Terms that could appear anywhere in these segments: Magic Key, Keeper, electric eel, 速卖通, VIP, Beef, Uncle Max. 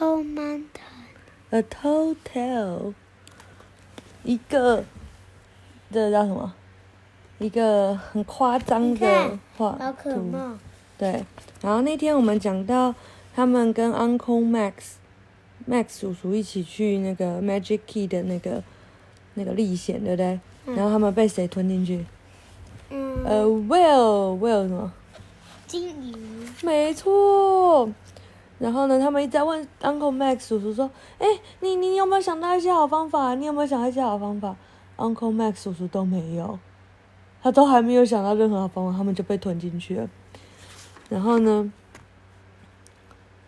tall mountain. A tall tale. 一个，这叫什么？一个很夸张的画图。好可梦。对，然后那天我们讲到他们跟 Uncle Max 叔叔一起去那个 Magic Key 的那个历险，对不对？嗯、然后他们被谁吞进去？嗯。Whale 什么？鲸鱼。没错。然后呢，他们一直在问 Uncle Max 叔叔说：“哎，你有没有想到一些好方法？你有没有想到一些好方法 ？”Uncle Max 叔叔都没有，他都还没有想到任何好方法，他们就被吞进去了。然后呢，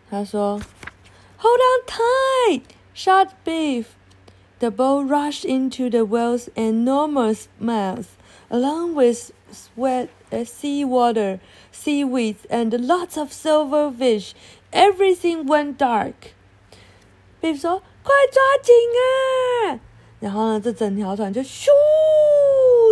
他说 ：“Hold on tight, shot beef.” The ball rushed into the whale's enormous mouth, along with seawater, seaweeds, and lots of silverfish.Everything went dark. Beef 说：“快抓紧啊！”然后呢，这整条船就咻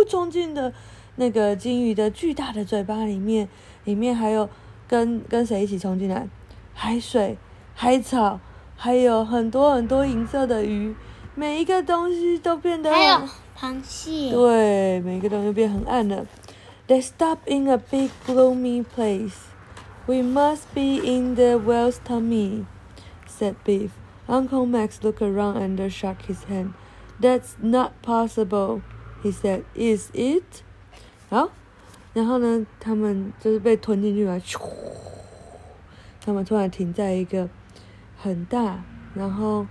冲进的那个鲸鱼的巨大的嘴巴里面，里面还有跟谁一起冲进来？海水、海草，还有很多很多银色的鱼，每一个东西都变得还有螃蟹。对，每一个东西变很暗了。They stopped in a big gloomy place.We must be in the whale's tummy, said Beef. Uncle Max looked around and shook his head. That's not possible, he said. Is it? 好，然后呢，他们就是被吞进去了。他们突然停在一个很大，然后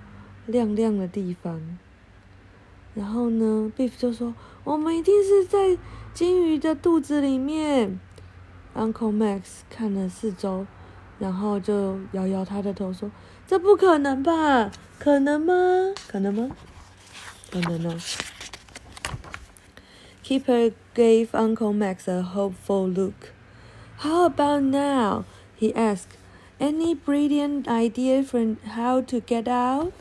亮亮的地方。然后呢 ，Beef 就说：“我们一定是在鲸鱼的肚子里面。”Uncle Max 看了四周，然后就摇摇他的头说：“这不可能吧？可能吗？可能吗？可能呢？” Keeper gave Uncle Max a hopeful look. “How about now?” he asked. “Any brilliant idea for how to get out?”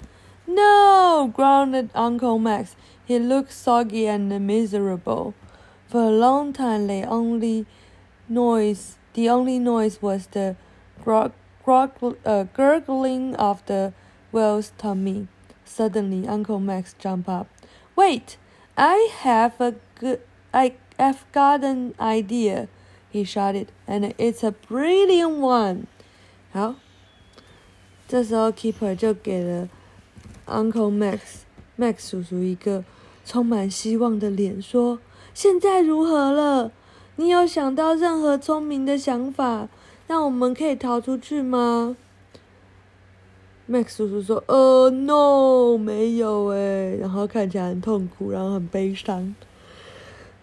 “No!” grunted Uncle Max. He looked soggy and miserable. For a long time, the only noise was the gurgling of the whale's tummy. Suddenly, Uncle Max jumped up. Wait, I've got an idea, he shouted, and it's a brilliant one. 好，这时候 Keeper 就给了 Uncle Max 叔叔一个充满希望的脸，说：“现在如何了？你有想到任何聪明的想法，让我们可以逃出去吗？” Max 叔叔说：“no， 没有诶。”然后看起来很痛苦，然后很悲伤。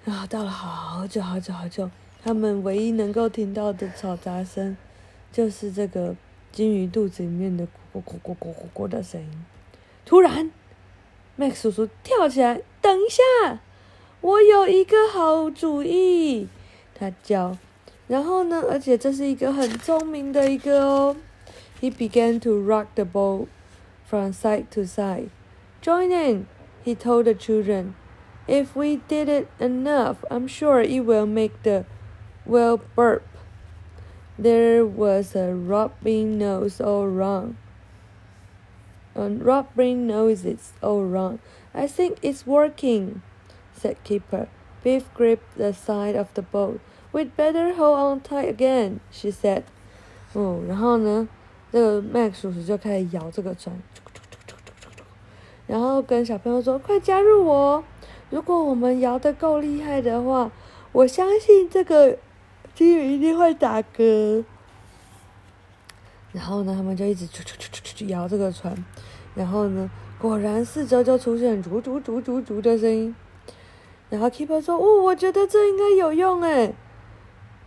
然后到了好久好久好久，他们唯一能够听到的嘈杂声，就是这个鲸鱼肚子里面的咕咕咕咕咕咕咕的声音。突然 ，Max 叔叔跳起来，等一下，我有一个好主意。他叫，然后呢？而且这是一个很聪明的一个哦。He began to rock the boat from side to side. Join in, he told the children. If we did it enough, I'm sure it will make the whale burp. There was a rubbing noise all round. Rubbing noises all round. I think it's working.said Keeper. Beef gripped the side of the boat. We'd better hold on tight again, she said. 然后呢，这个 Max 叔叔就开始摇这个船，然后跟小朋友说：“快加入我！如果我们摇得够厉害的话，我相信这个鲸鱼一定会打嗝。”然后呢，他们就一直摇这个船，然后呢，果然四周就出现竹竹竹竹竹的声音。然后 Keeper 说：“我觉得这应该有用哎。”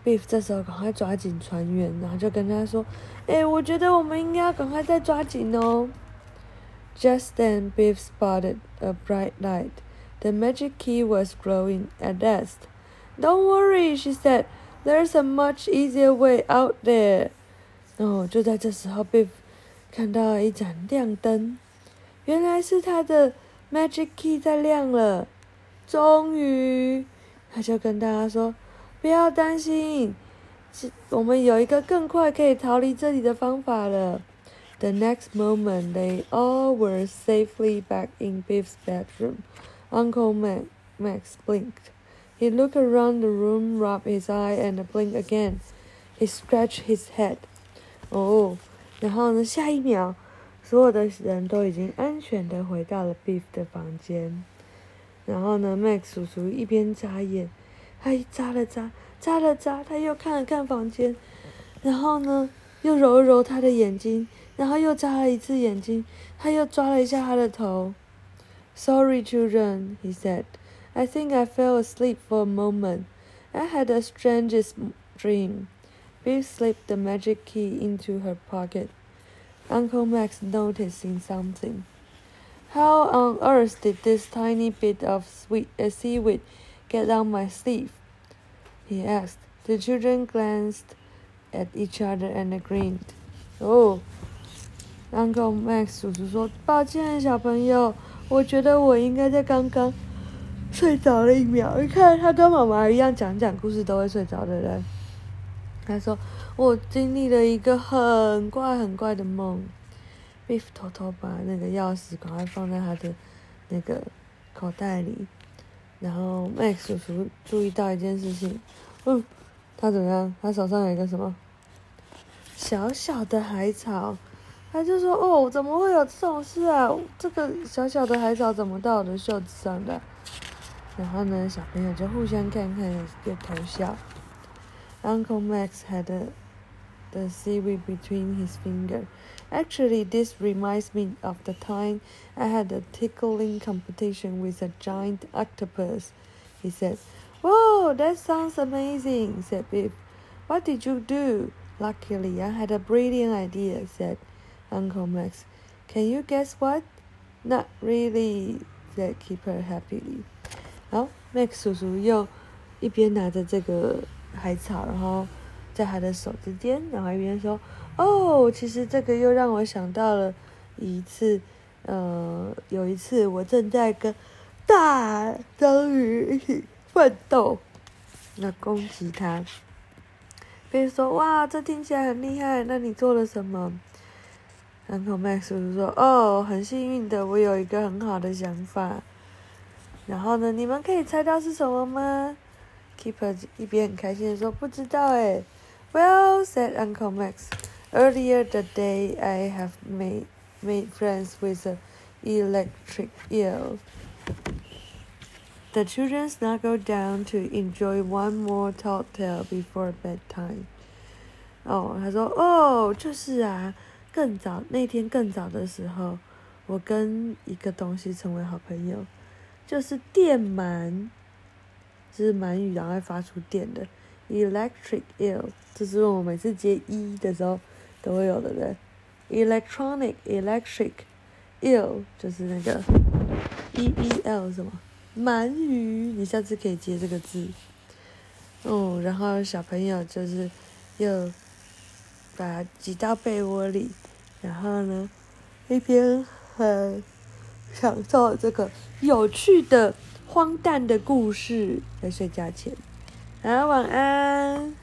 Beef 这时候赶快抓紧船员，然后就跟他说：“我觉得我们应该要赶快再抓紧哦。” Just then, Beef spotted a bright light. The magic key was glowing at last. "Don't worry," she said. "There's a much easier way out there." 就在这时候 ，Beef 看到了一盏亮灯，原来是他的 magic key 在亮了。终于，他就跟大家说：“不要担心，我们有一个更快可以逃离这里的方法了。The next moment, they all were safely back in Biff's bedroom. Uncle Max blinked. He looked around the room, rubbed his eye, and blinked again. He scratched his head. Oh, 然后呢？下一秒，所有的人都已经安全的回到了 Beef 的房间。然后呢 ，Max 叔叔一边眨眼，他眨了眨，眨了眨，他又看了看房间，然后呢，又揉一揉他的眼睛，然后又眨了一次眼睛，他又抓了一下他的头。Sorry, children, he said. I think I fell asleep for a moment. I had the strangest dream. Beef slipped the magic key into her pocket. Uncle Max noticed something. How on earth did this tiny bit of seaweed get down my sleeve? He asked. The children glanced at each other and grinned. Oh, Uncle Max 叔叔说：“抱歉，小朋友，我觉得我应该在刚刚睡着了一秒。你看，他跟妈妈一样，讲故事都会睡着的人。”他说：“我经历了一个很怪很怪的梦。” Beef 偷偷把那个钥匙赶快放在他的那个口袋里，然后 Max 叔叔注意到一件事情，他怎么样？他手上有一个什么小小的海草，他就说：“哦，怎么会有这种事啊？这个小小的海草怎么到我的袖子上的？”然后呢，小朋友就互相看，又偷笑。Uncle Max had the seaweed between his fingers. Actually, this reminds me of the time I had a tickling competition with a giant octopus, he said. Whoa, that sounds amazing, said Beef. What did you do? Luckily, I had a brilliant idea, said Uncle Max. Can you guess what? Not really, said Keeper happily. 好 Max 叔叔又一边拿着这个海草，然后在他的手之间，然后一边说：“哦，其实这个又让我想到了一次，有一次我正在跟大章鱼一起奋斗，那攻击他。”比如说：“哇，这听起来很厉害，那你做了什么？”Uncle Max 叔叔说：“哦，很幸运的，我有一个很好的想法。然后呢，你们可以猜到是什么吗？” Keeper 一边很开心的说：“不知道哎。” Well, said Uncle Max, earlier that day I have made friends with an electric eel. The children snuggled down to enjoy one more tall tale before bedtime. 他说：“哦，就是啊，那天更早的时候，我跟一个东西成为好朋友，就是电鳗。”这是鳗鱼，然后会发出电的 electric eel， 这是我每次接 e 的时候都会有的人。electric eel 就是那个 eel 什么鳗鱼，你下次可以接这个字。然后小朋友就是又把它挤到被窝里，然后呢一边很享受这个有趣的荒诞的故事，在睡觉前。好，晚安。